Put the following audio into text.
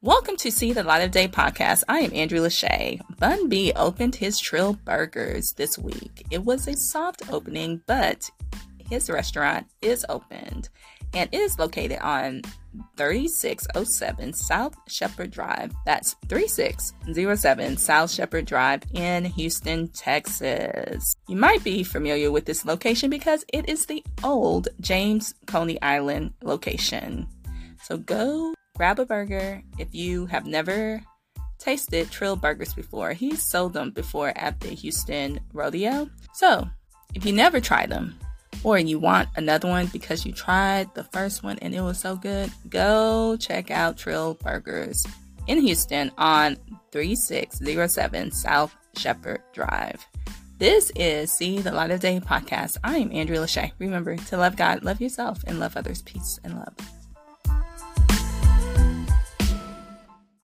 Welcome to See the Light of Day podcast. I am Andrew Lachey. Bun B opened his Trill Burgers this week. It was a soft opening, but his restaurant is opened and is located on 3607 South Shepherd Drive. That's 3607 South Shepherd Drive in Houston, Texas. You might be familiar with this location because it is the old James Coney Island location. So go grab a burger if you have never tasted Trill Burgers before. He sold them before at the Houston Rodeo. So if you never tried them or you want another one because you tried the first one and it was so good, go check out Trill Burgers in Houston on 3607 South Shepherd Drive. This is See the Light of Day podcast. I am Andrew Lachey. Remember to love God, love yourself, and love others. Peace and love.